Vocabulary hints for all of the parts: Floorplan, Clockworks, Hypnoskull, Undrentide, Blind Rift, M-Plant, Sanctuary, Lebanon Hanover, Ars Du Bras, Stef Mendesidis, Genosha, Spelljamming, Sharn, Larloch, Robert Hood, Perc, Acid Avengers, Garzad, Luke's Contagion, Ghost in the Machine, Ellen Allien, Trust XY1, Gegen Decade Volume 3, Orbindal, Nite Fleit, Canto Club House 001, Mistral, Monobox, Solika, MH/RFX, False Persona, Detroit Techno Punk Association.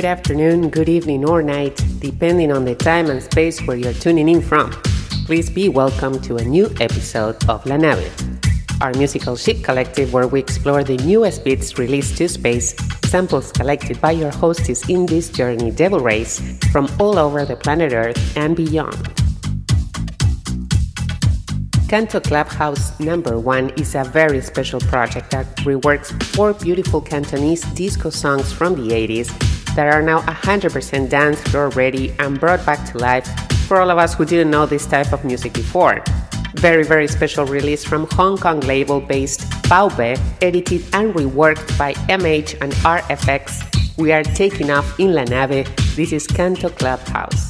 good afternoon, good evening, or night, depending on the time and space where you're tuning in from. Please be welcome to a new episode of La Nave, our musical chic collective where we explore the newest beats released to space, samples collected by your hostess in this journey, Devil Rays, from all over the planet Earth and beyond. Canto Clubhouse Number 1 is a very special project that reworks four beautiful Cantonese disco songs from the 80s that are now 100% dance floor ready and brought back to life for all of us who didn't know this type of music before. Very, very special release from Hong Kong label-based Bao Be, edited and reworked by MH/RFX. We are taking off in La Nave. This is Canto Clubhouse.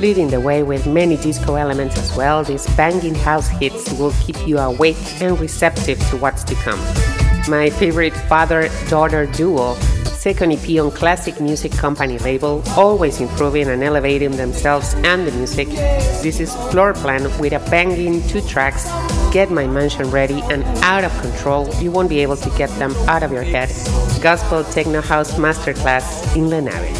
leading the way with many disco elements as well, these banging house hits will keep you awake and receptive to what's to come. My favorite father-daughter duo, second EP on Classic Music Company label, always improving and elevating themselves and the music. This is Floorplan with a banging 2 tracks, Get My Mansion Ready and Out of Control. You won't be able to get them out of your head. Gospel Techno House Masterclass in La Nave.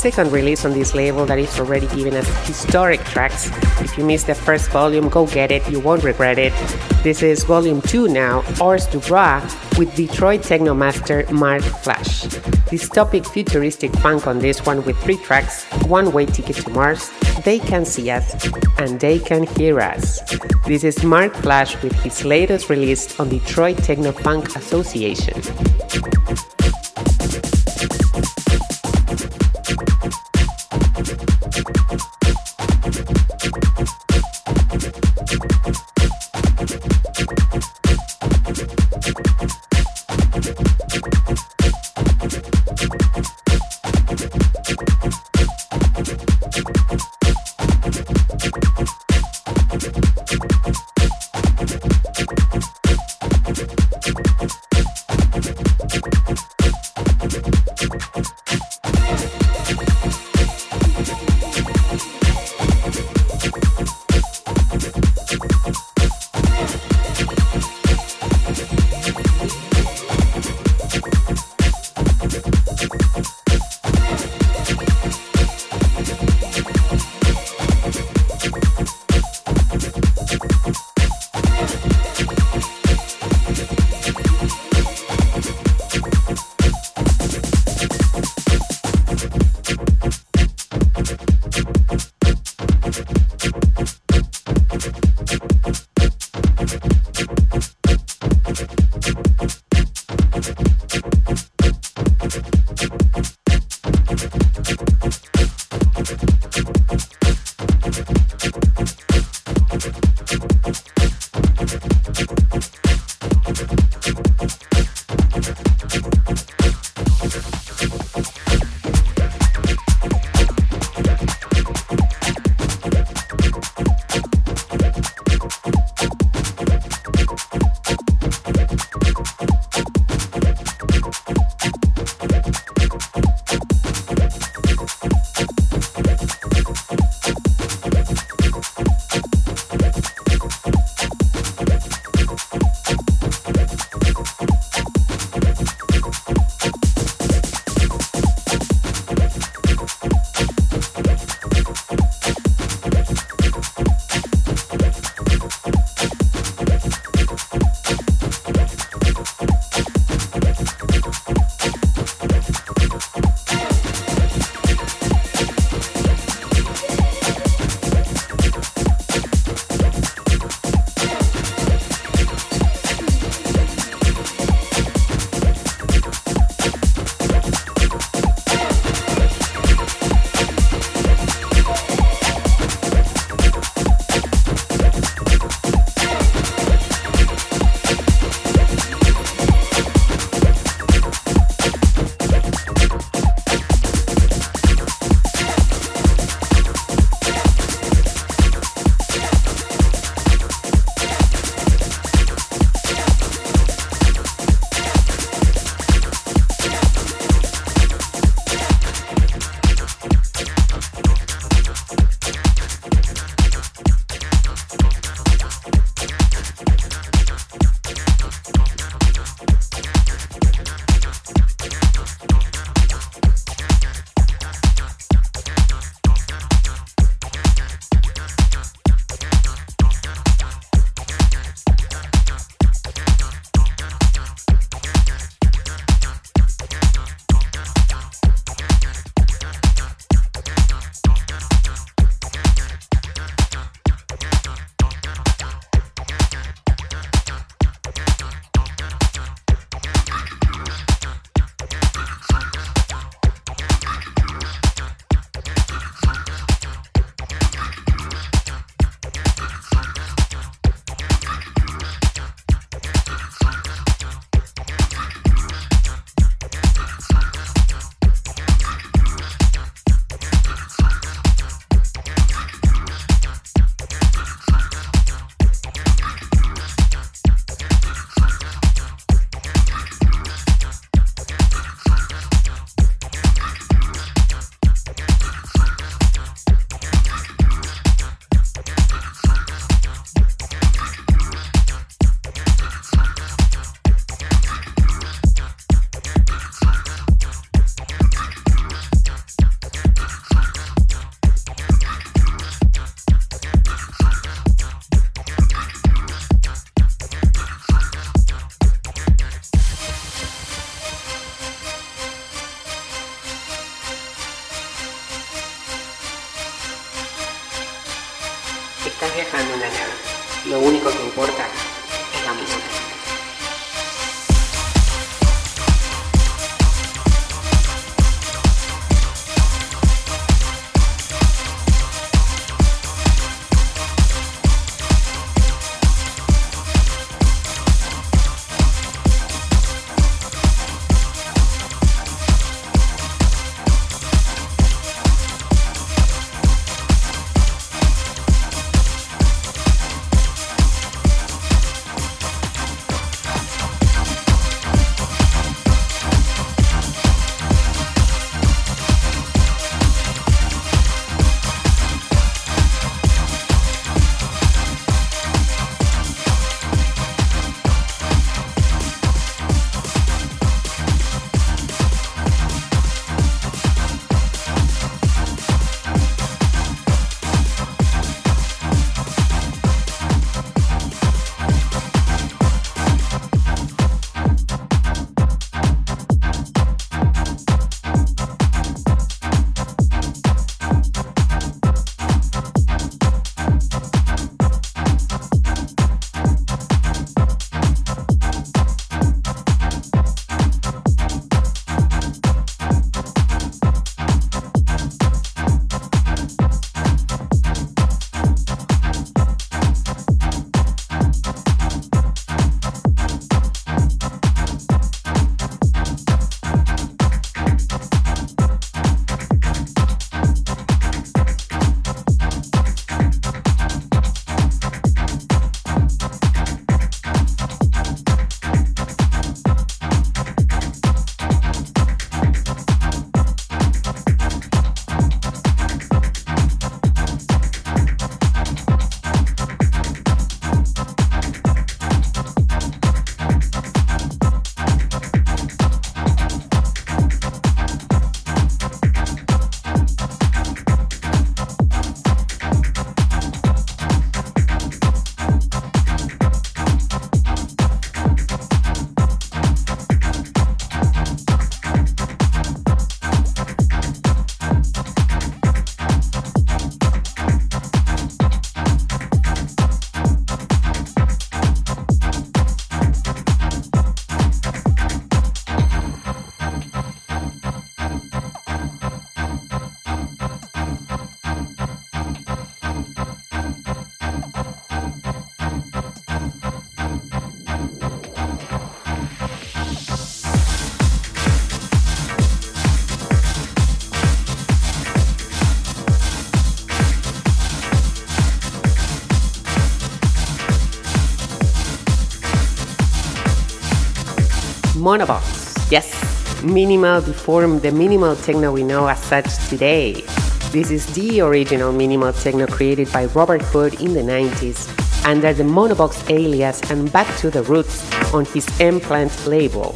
second release on this label that is already giving us historic tracks. If you missed the first volume, go get it, you won't regret it. This is volume 2 now, Ars Du Bras, with Detroit techno master Mark Flash. Dystopic futuristic punk on this one with 3 tracks, One Way Ticket to Mars, They Can See Us, and They Can Hear Us. This is Mark Flash with his latest release on Detroit Techno Punk Association. Estás viajando en la nave. Lo único que importa es la música. Monobox, yes, minimal deformed, the minimal techno we know as such today. This is the original minimal techno created by Robert Hood in the 90s under the Monobox alias and back to the roots on his M-Plant label.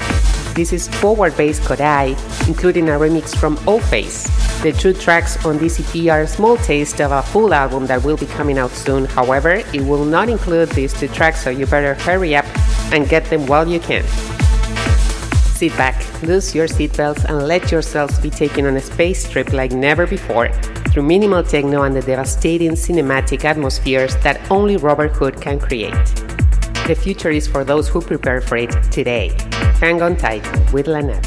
This is Forwardbase Kodai, including a remix from O-Face. The two tracks on this EP are a small taste of a full album that will be coming out soon. However, it will not include these two tracks, so you better hurry up and get them while you can. Sit back, lose your seatbelts, and let yourselves be taken on a space trip like never before through minimal techno and the devastating cinematic atmospheres that only Robert Hood can create. The future is for those who prepare for it today. Hang on tight with La Nave.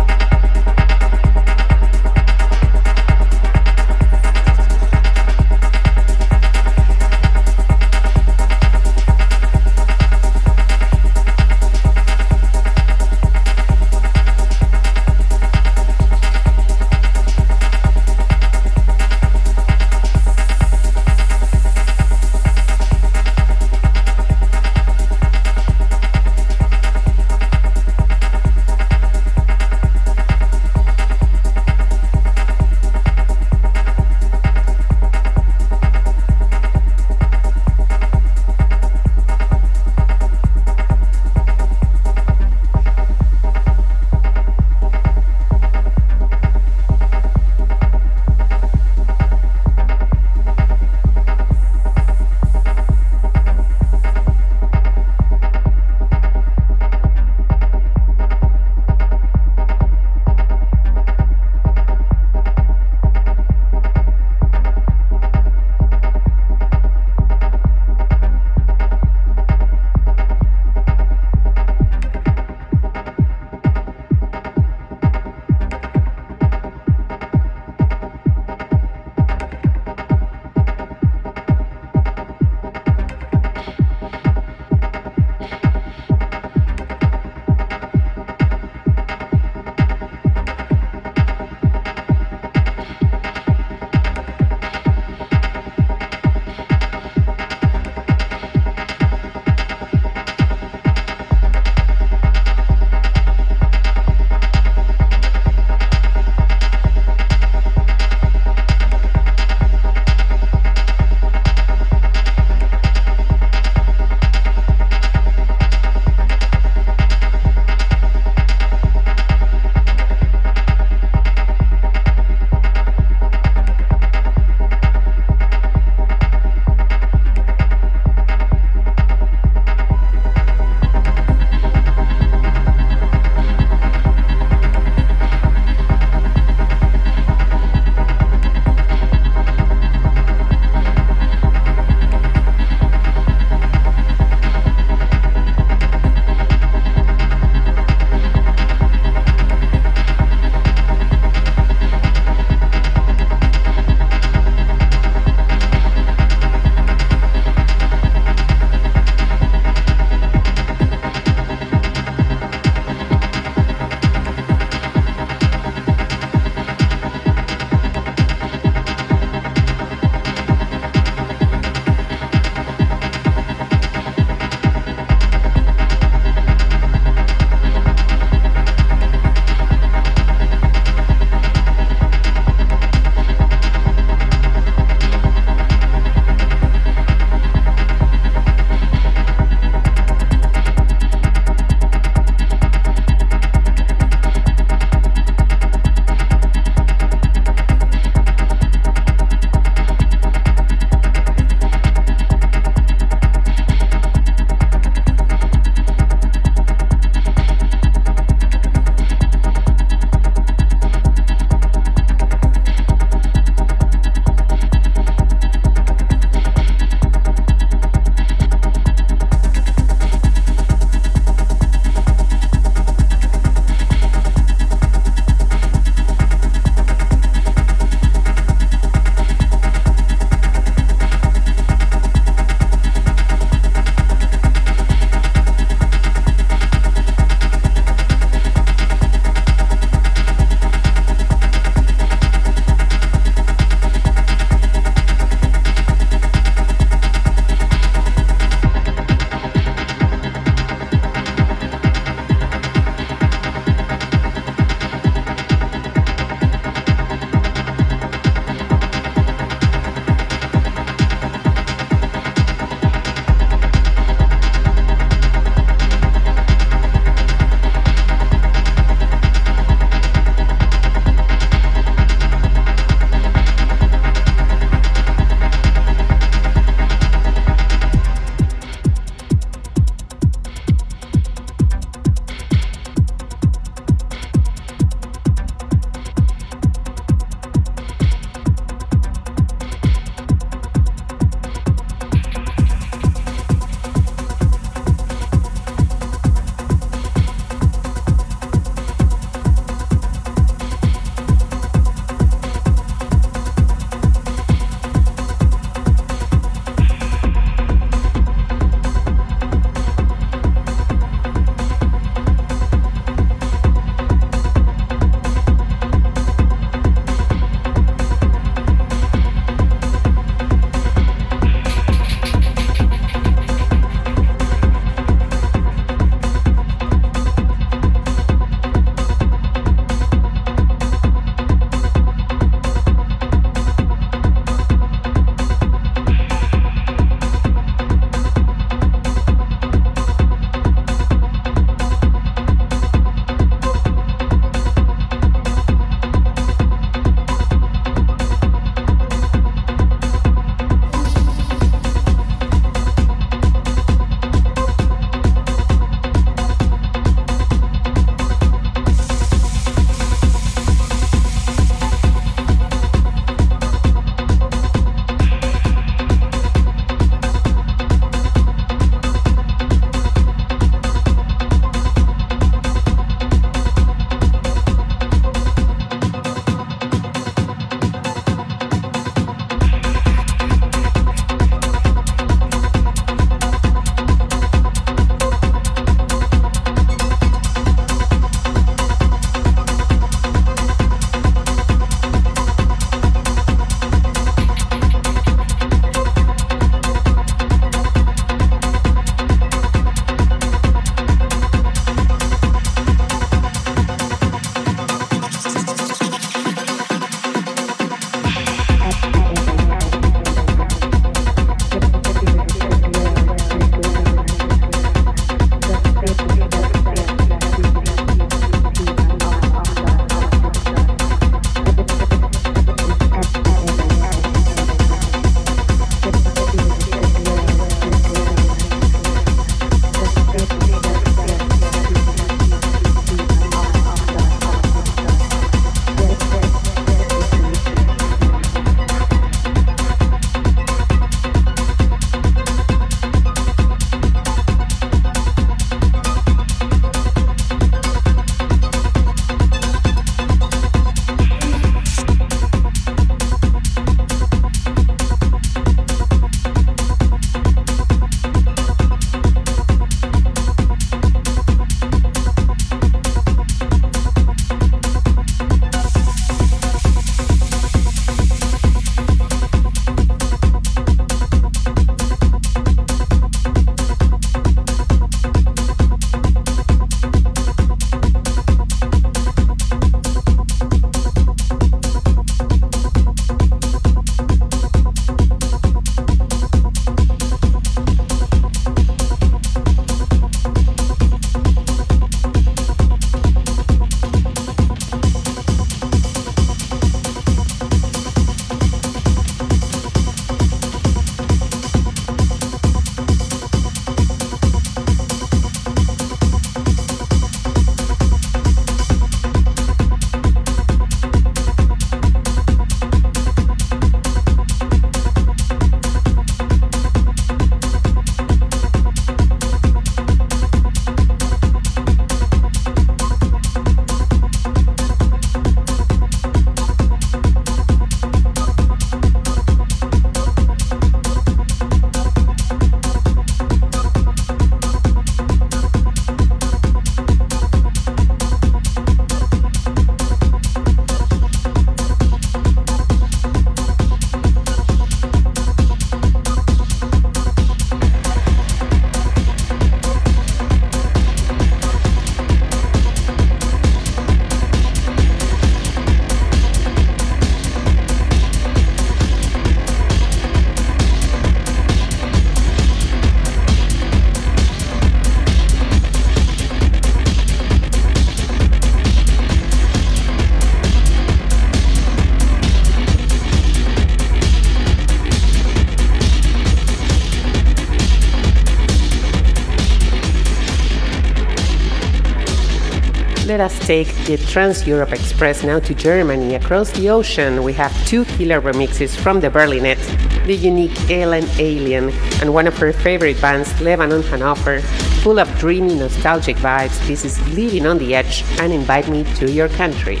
let us take the Trans-Europe Express now to Germany. Across the ocean, we have two killer remixes from the Berlinette, the unique Ellen Allien, and one of her favorite bands, Lebanon Hanover, full of dreamy, nostalgic vibes. This is Living on the Edge and Invite Me to Your Country.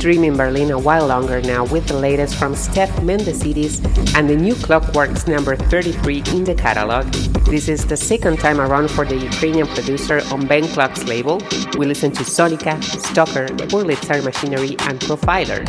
dreaming Berlin a while longer now with the latest from Stef Mendesidis and the new Clockworks number 33 in the catalog. This is the second time around for the Ukrainian producer on Ben Clark's label. We listen to Solika, Stalker, Purlitzer Machinery and Profiler.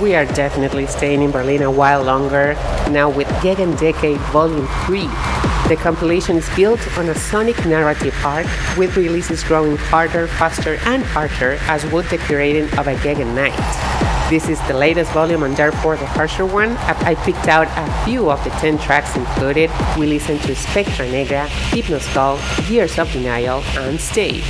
We are definitely staying in Berlin a while longer, now with Gegen Decade Volume 3. The compilation is built on a sonic narrative arc, with releases growing farther, faster and harsher, as would the curating of a Gegen night. This is the latest volume and therefore the harsher one. I picked out a few of the 10 tracks included. We listen to Spectra Negra, Hypnoskull, Years of Denial and Stay.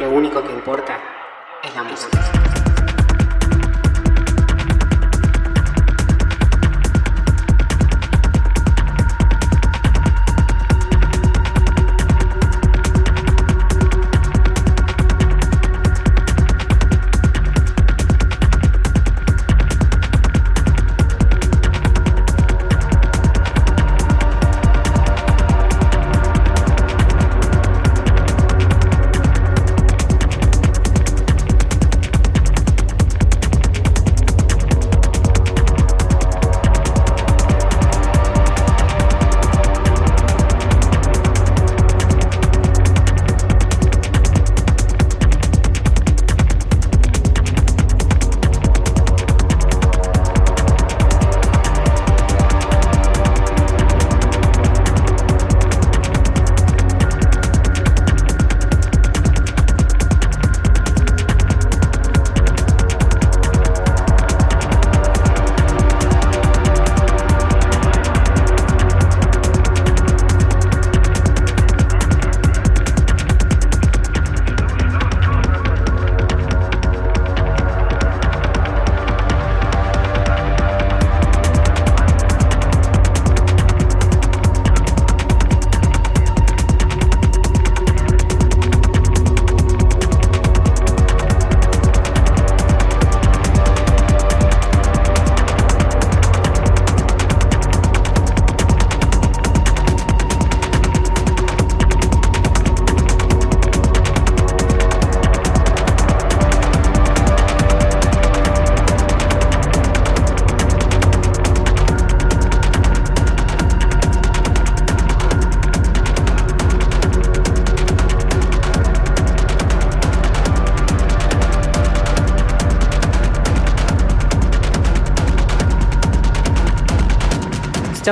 Lo único que importa es la música.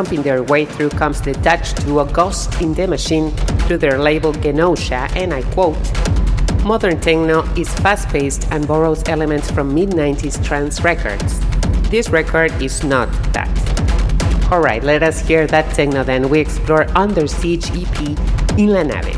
Jumping their way through comes the touch to a ghost in the machine through their label Genosha, and I quote, "Modern techno is fast-paced and borrows elements from mid-90s trance records. This record is not that." Alright, let us hear that techno then. We explore Under Siege EP in La Nave.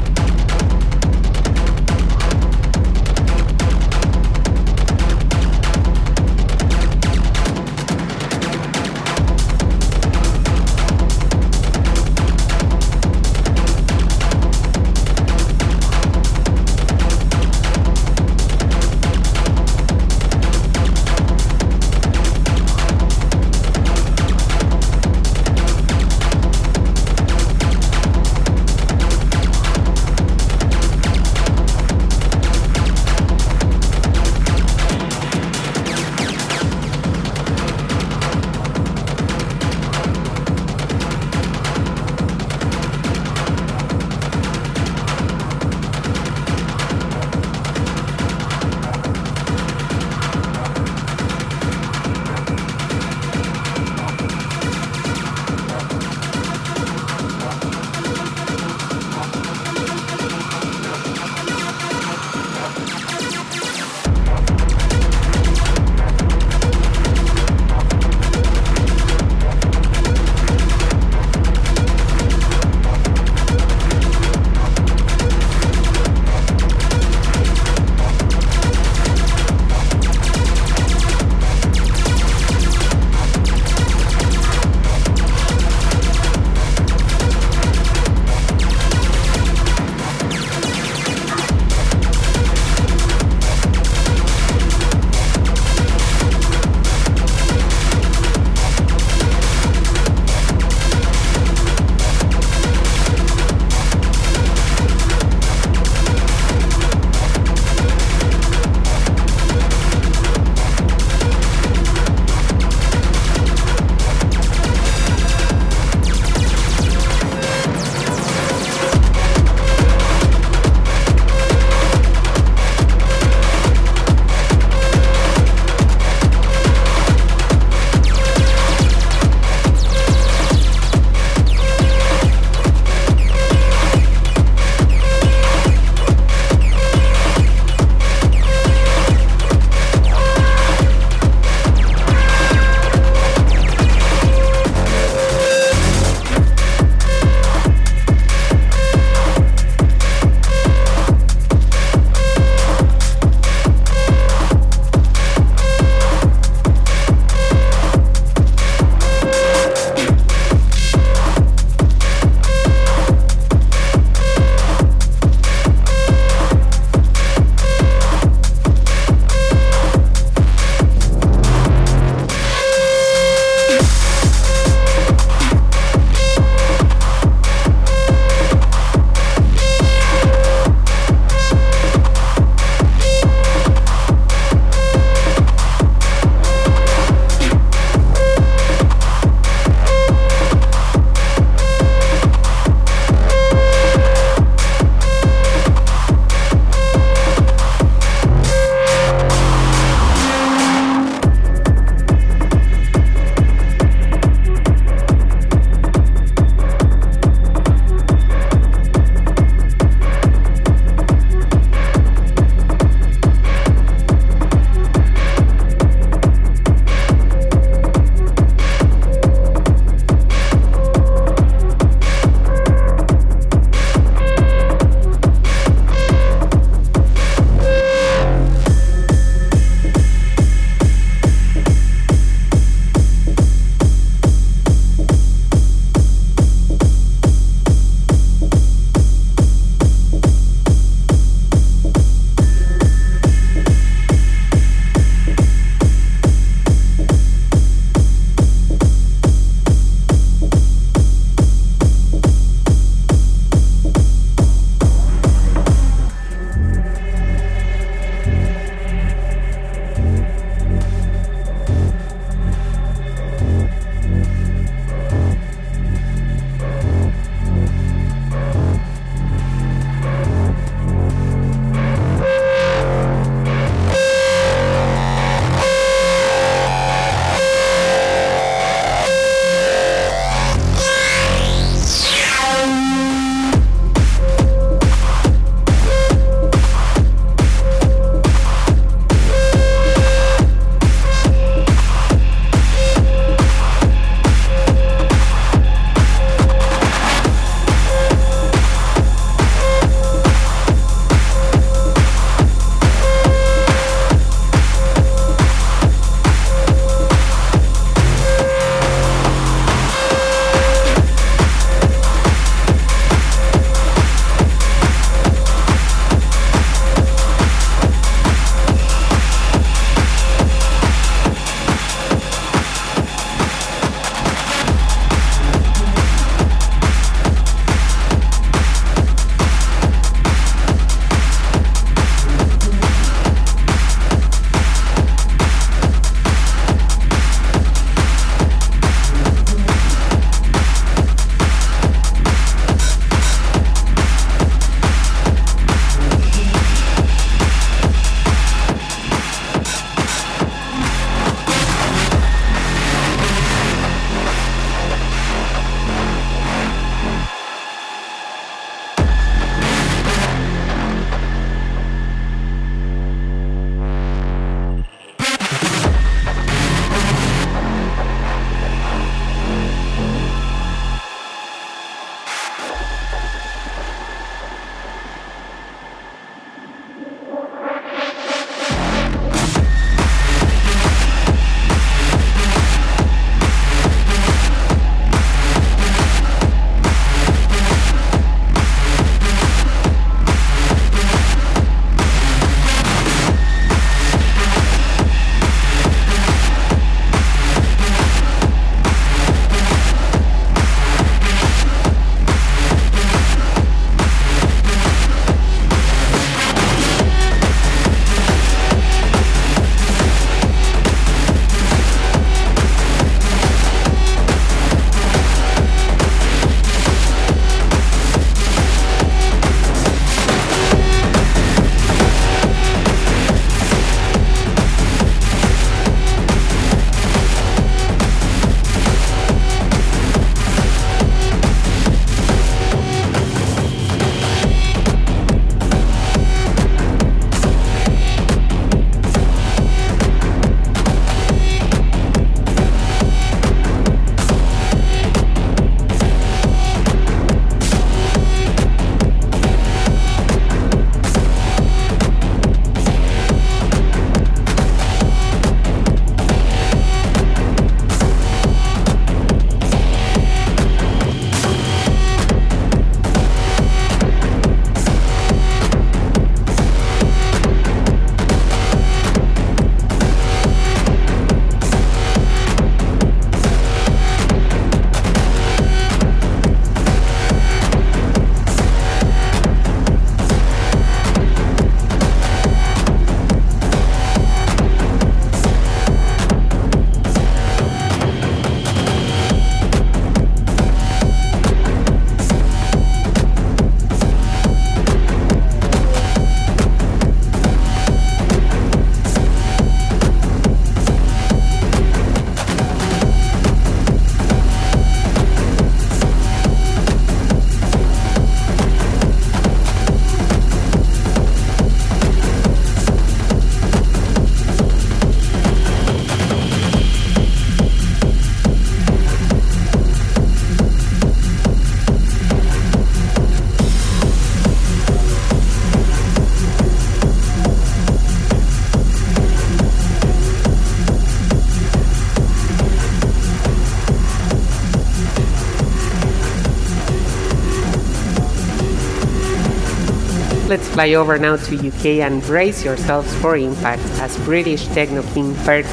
let's fly over now to UK and brace yourselves for impact as British techno king Perk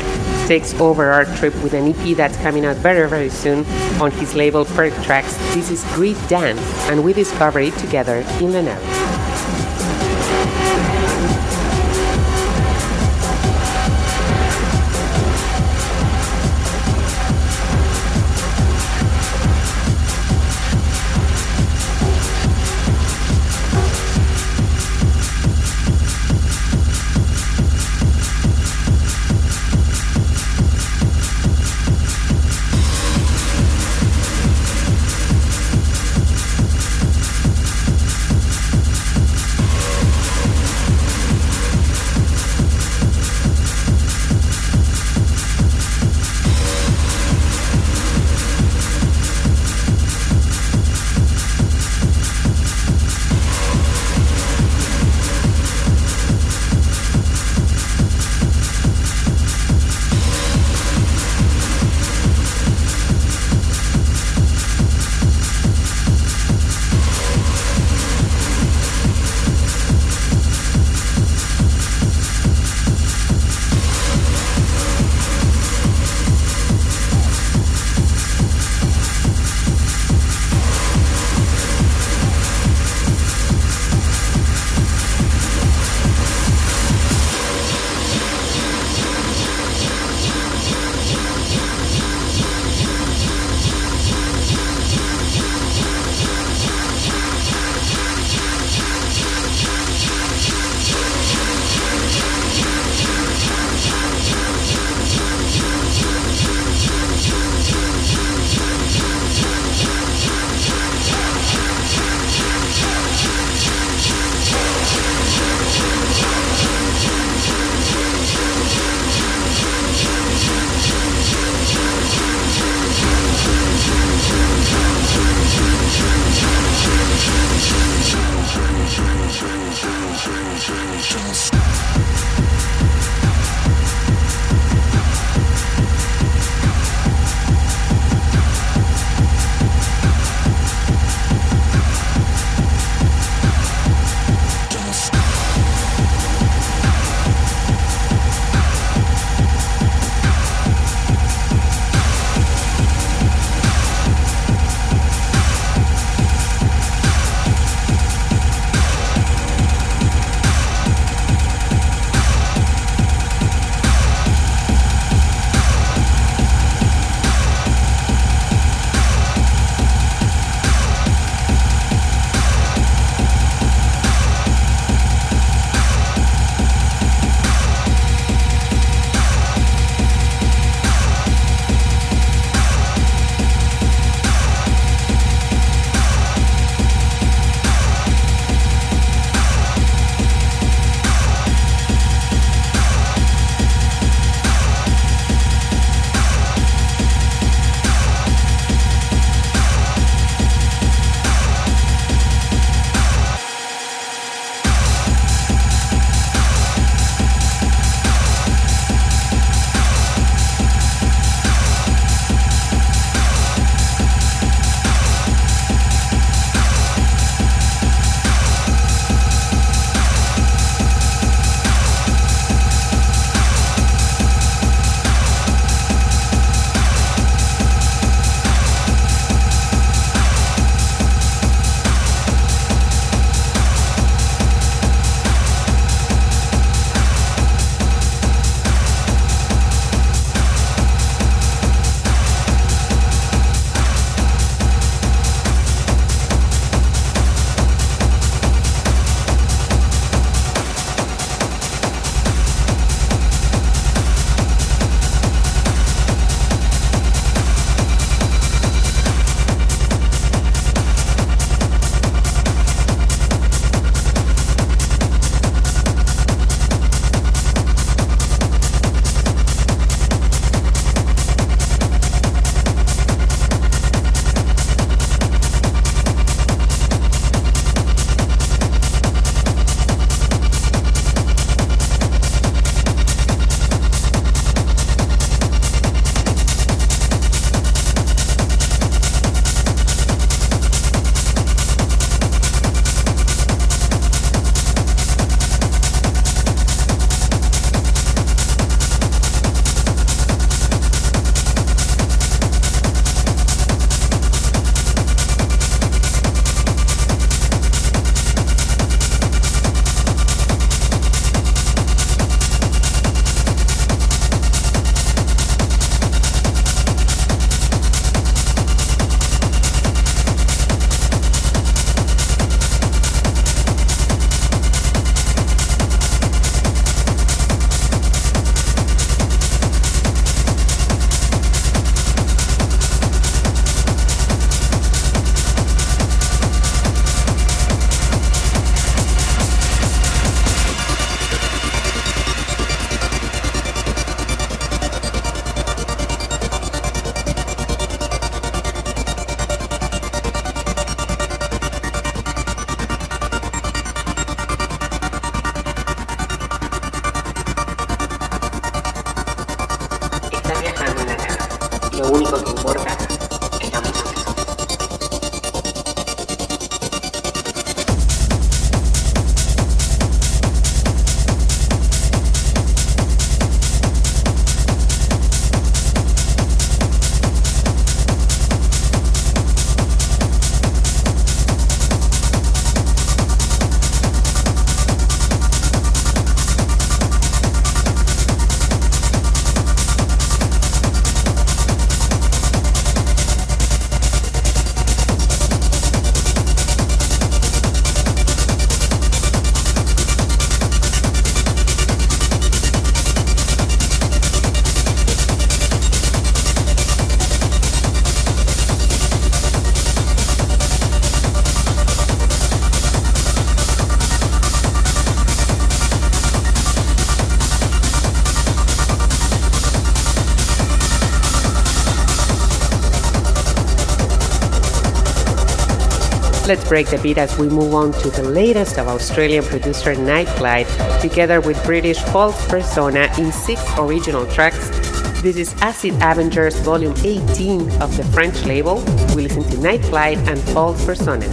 takes over our trip with an EP that's coming out very, very soon on his label Perk Tracks. This is Greed Dance, and we discover it together in La Nave. Let's break the beat as we move on to the latest of Australian producer Nite Fleit, together with British False Persona in 6 original tracks. This is Acid Avengers Volume 18 of the French label. We listen to Nite Fleit and False Persona.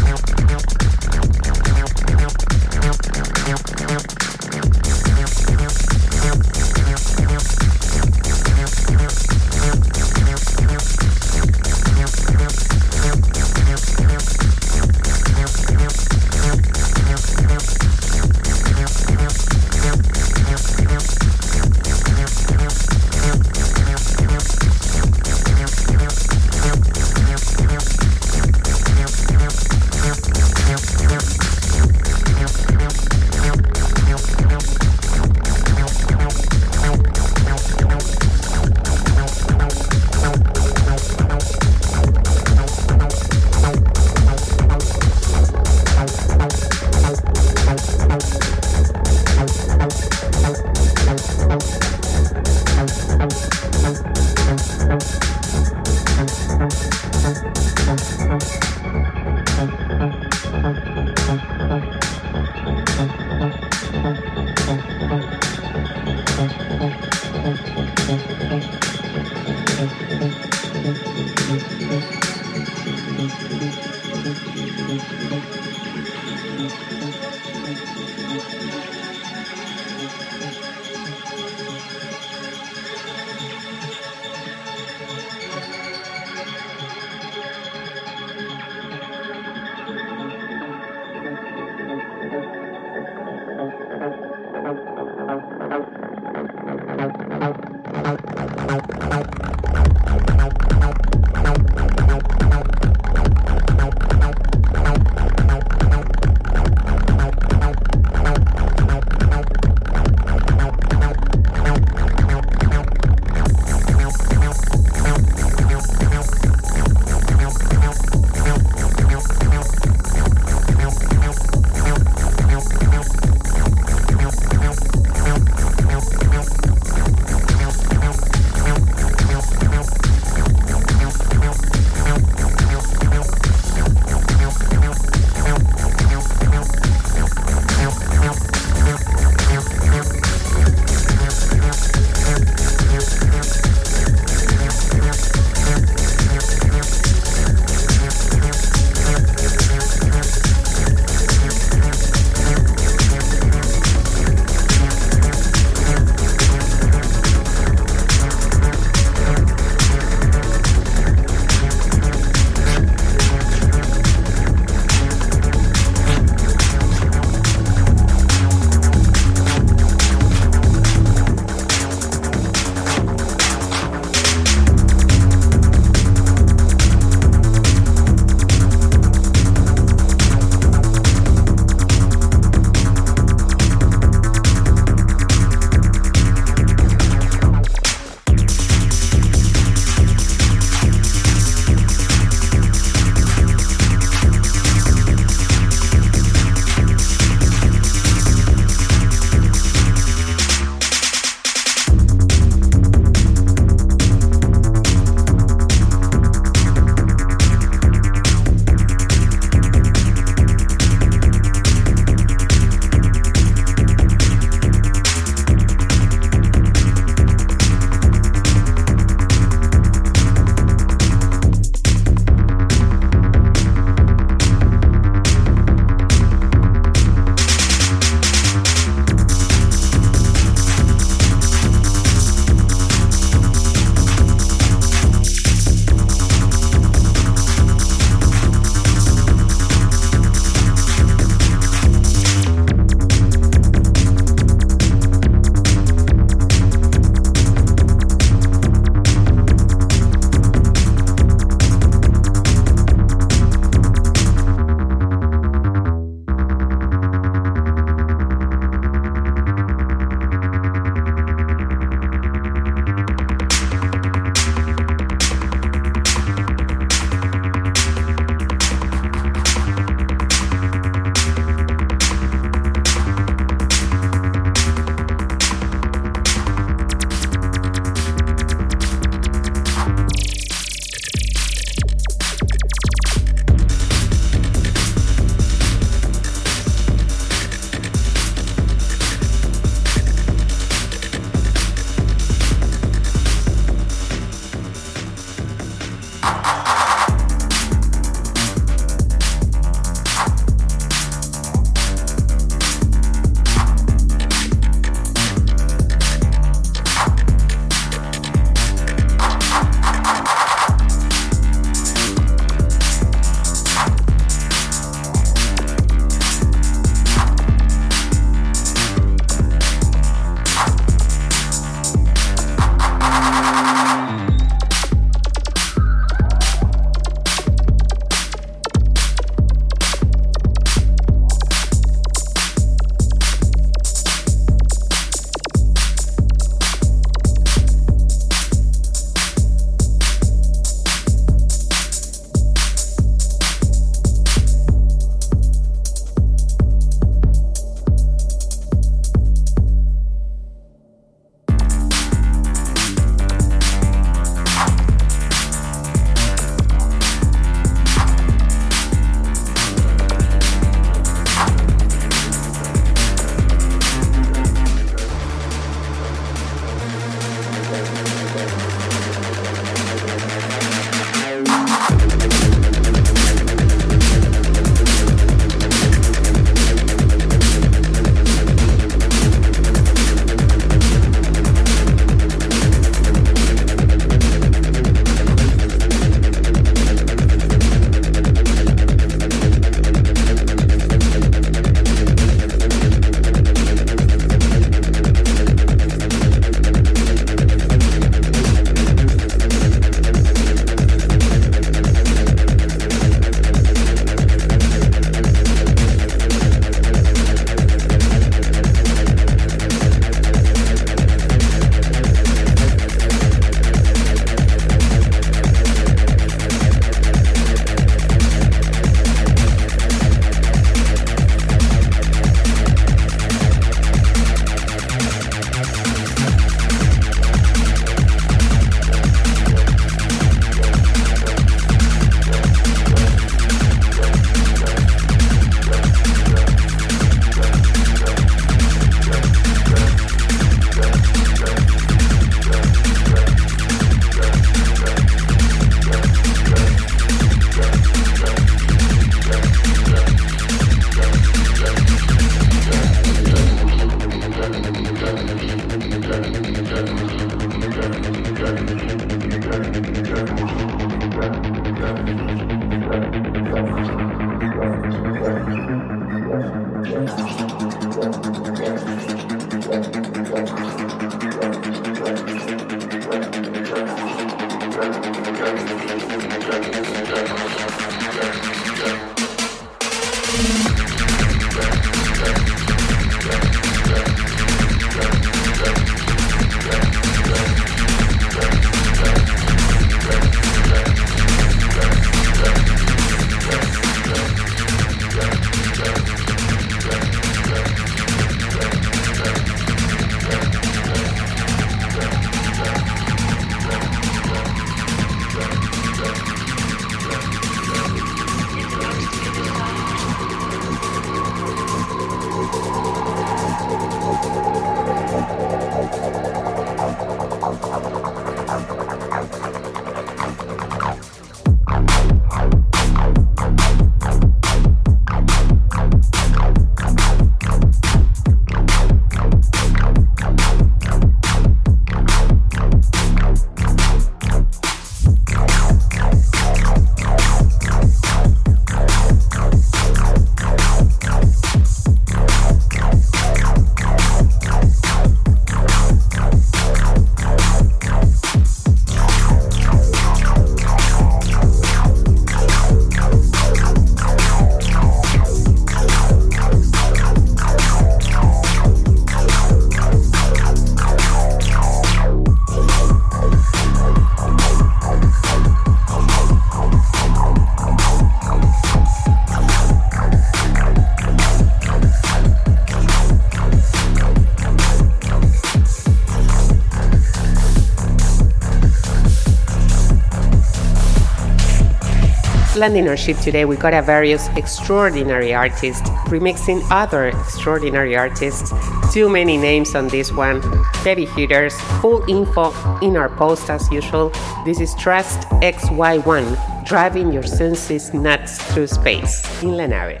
Latinurship today, we got a various extraordinary artists remixing other extraordinary artists. Too many names on this one. Heavy hitters. Full info in our post as usual. This is Trust XY1, driving your senses nuts through space in La Nave.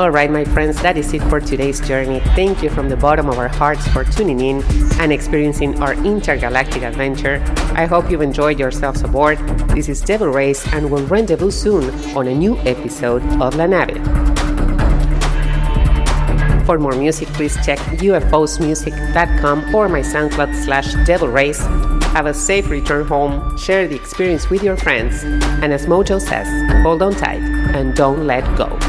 Alright my friends, that is it for today's journey. Thank you from the bottom of our hearts for tuning in and experiencing our intergalactic adventure. I hope you've enjoyed yourselves aboard. This is Devil Rays and we'll rendezvous soon on a new episode of La Nave. For more music, please check ufosmusic.com or my SoundCloud/Devil Rays. Have a safe return home, share the experience with your friends, and as Mojo says, hold on tight and don't let go.